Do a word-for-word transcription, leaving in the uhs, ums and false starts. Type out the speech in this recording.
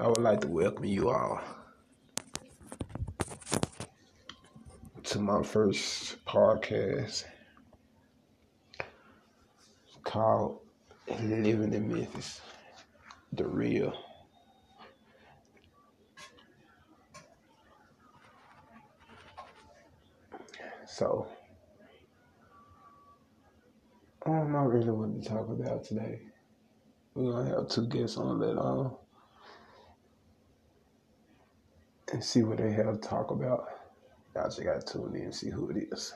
I would like to welcome you all to my first podcast called Living in Memphis, The Real. So, um, I really want to talk about today. We're going to have two guests on that on and see what they have to talk about. Y'all just got to tune in and see who it is.